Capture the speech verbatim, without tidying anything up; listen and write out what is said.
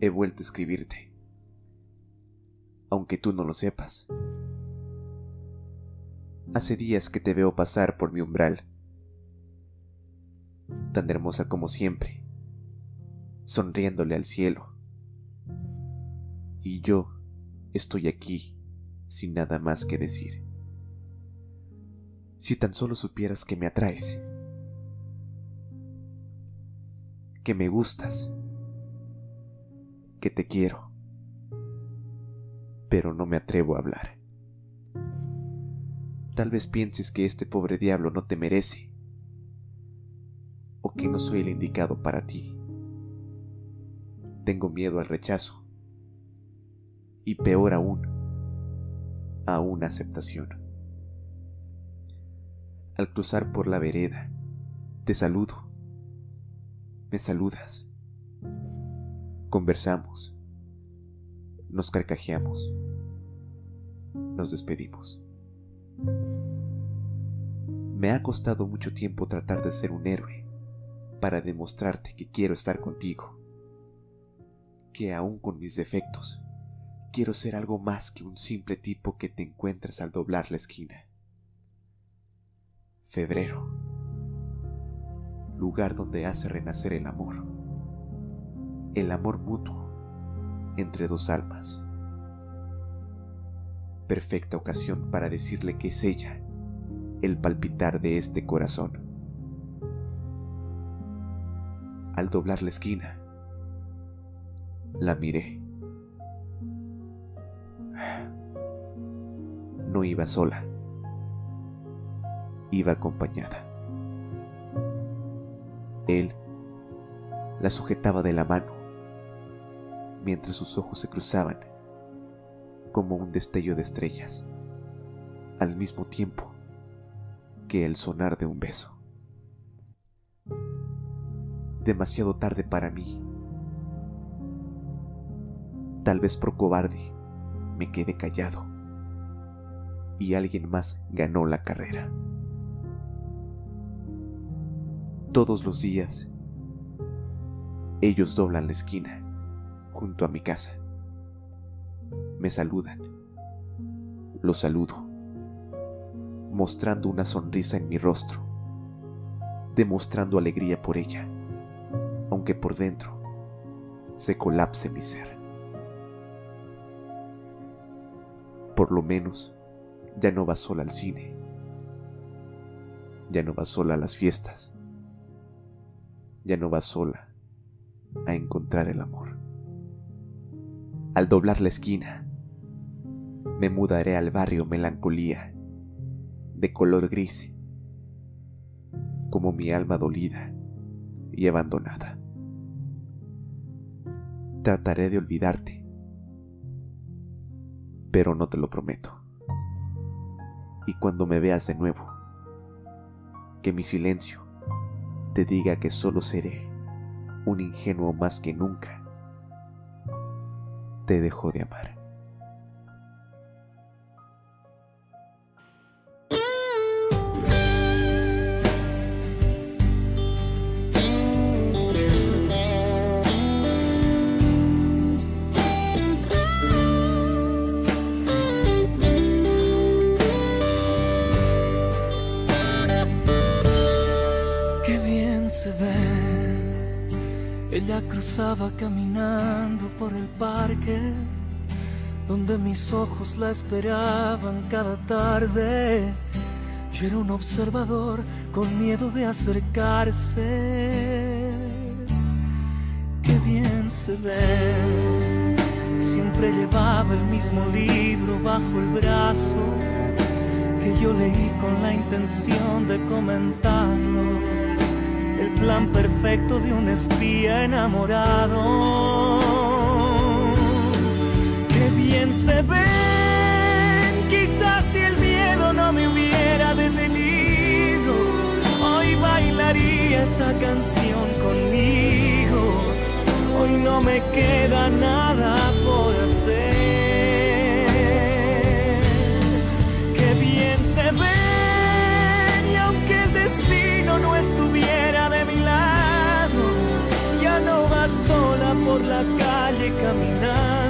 He vuelto a escribirte, aunque tú no lo sepas. Hace días que te veo pasar por mi umbral, tan hermosa como siempre, sonriéndole al cielo. Y yo estoy aquí sin nada más que decir. Si tan solo supieras que me atraes, que me gustas, que te quiero, pero no me atrevo a hablar. Tal vez pienses que este pobre diablo no te merece, o que no soy el indicado para ti. Tengo miedo al rechazo, y peor aún, a una aceptación. Al cruzar por la vereda, te saludo, me saludas. Conversamos, nos carcajeamos, nos despedimos. Me ha costado mucho tiempo tratar de ser un héroe para demostrarte que quiero estar contigo, que aún con mis defectos, quiero ser algo más que un simple tipo que te encuentras al doblar la esquina. Febrero, lugar donde hace renacer el amor. El amor mutuo entre dos almas. Perfecta ocasión para decirle que es ella el palpitar de este corazón. Al doblar la esquina, la miré. No iba sola, iba acompañada. Él la sujetaba de la mano, mientras sus ojos se cruzaban como un destello de estrellas, al mismo tiempo que el sonar de un beso. Demasiado tarde para mí. Tal vez por cobarde me quedé callado y alguien más ganó la carrera. Todos los días ellos doblan la esquina junto a mi casa. Me saludan. Los saludo, mostrando una sonrisa en mi rostro, demostrando alegría por ella, aunque por dentro se colapse mi ser. Por lo menos ya no va sola al cine, ya no va sola a las fiestas, ya no va sola a encontrar el amor. Al doblar la esquina, me mudaré al barrio Melancolía, de color gris, como mi alma dolida y abandonada. Trataré de olvidarte, pero no te lo prometo. Y cuando me veas de nuevo, que mi silencio te diga que solo seré un ingenuo más que nunca te dejó de amar. Qué bien se ve. Ella cruzaba caminando por el parque, donde mis ojos la esperaban cada tarde. Yo era un observador con miedo de acercarse. Qué bien se ve. Siempre llevaba el mismo libro bajo el brazo, que yo leí con la intención de comentarlo. El plan perfecto de un espía enamorado. Qué bien se ven. Quizás si el miedo no me hubiera detenido, hoy bailaría esa canción conmigo. Hoy no me queda nada por hacer. Qué bien se ven. Y aunque el destino no estuviera de mi lado, la calle caminar.